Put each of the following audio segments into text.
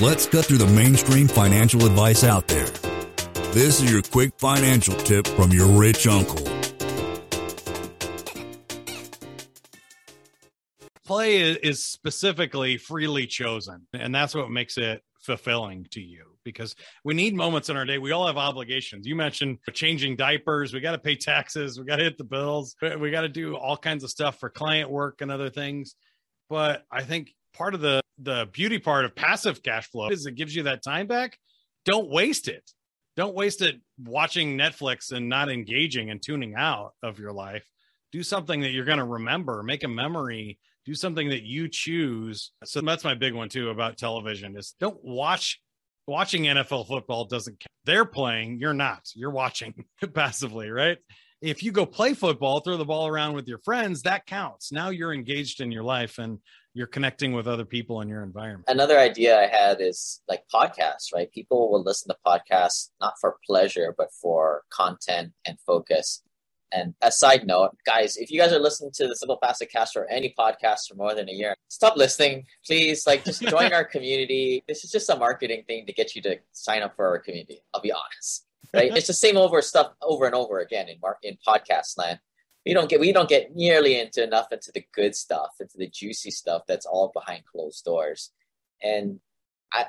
Let's cut through the mainstream financial advice out there. This is your quick financial tip from your rich uncle. Play is specifically freely chosen, and that's what makes it fulfilling to you, because we need moments in our day. We all have obligations. You mentioned changing diapers. We got to pay taxes. We got to hit the bills. We got to do all kinds of stuff for client work and other things. But I think part of the beauty part of passive cash flow is it gives you that time back. Don't waste it. Don't waste it watching Netflix and not engaging and tuning out of your life. Do something that you're going to remember, make a memory, do something that you choose. So that's my big one too about television is don't watching NFL football doesn't count. They're playing, you're not. You're watching passively, right? If you go play football, throw the ball around with your friends, that counts. Now you're engaged in your life and you're connecting with other people in your environment. Another idea I had is like podcasts, right? People will listen to podcasts, not for pleasure, but for content and focus. And a side note, guys, if you guys are listening to the Simple Passive Cast or any podcast for more than a year, stop listening, please. Like, just join our community. This is just a marketing thing to get you to sign up for our community. I'll be honest, right? It's the same over and over again in podcast land. We don't get nearly enough into the good stuff, into the juicy stuff that's all behind closed doors. And I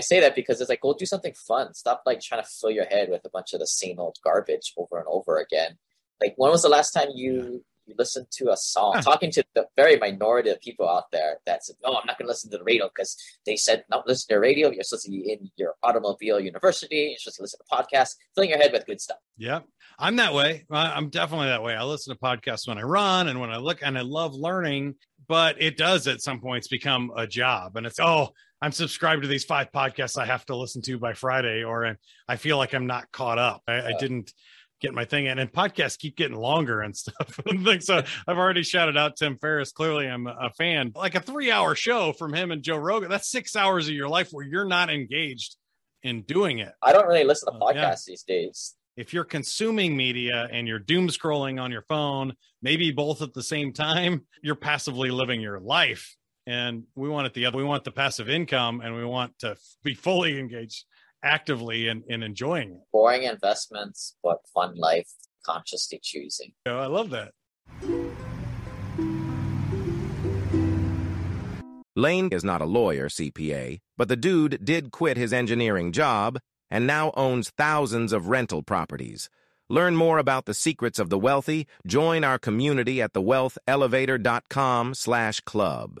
say that because it's like, go do something fun. Stop like trying to fill your head with a bunch of the same old garbage over and over again. Like, when was the last time you listened to a song? Huh. Talking to the very minority of people out there that said, "No, I'm not going to listen to the radio because they said not listen to the radio. You're supposed to be in your automobile university. You're supposed to listen to podcasts." Filling your head with good stuff. Yeah, I'm that way. I'm definitely that way. I listen to podcasts when I run and when I look, and I love learning. But it does at some points become a job, and it's, oh, I'm subscribed to these 5 podcasts I have to listen to by Friday, or I feel like I'm not caught up. I didn't get my thing in, and podcasts keep getting longer and stuff. So I've already shouted out Tim Ferriss. Clearly I'm a fan. Like a 3-hour show from him and Joe Rogan, that's 6 hours of your life where you're not engaged in doing it. I don't really listen to podcasts these days. If you're consuming media and you're doom scrolling on your phone, maybe both at the same time, you're passively living your life. And we want it the other. We want the passive income, and we want to be fully engaged actively in enjoying it. Boring investments, but fun life, consciously choosing. Oh, I love that. Lane is not a lawyer, CPA, but the dude did quit his engineering job and now owns thousands of rental properties. Learn more about the secrets of the wealthy. Join our community at thewealthelevator.com/club.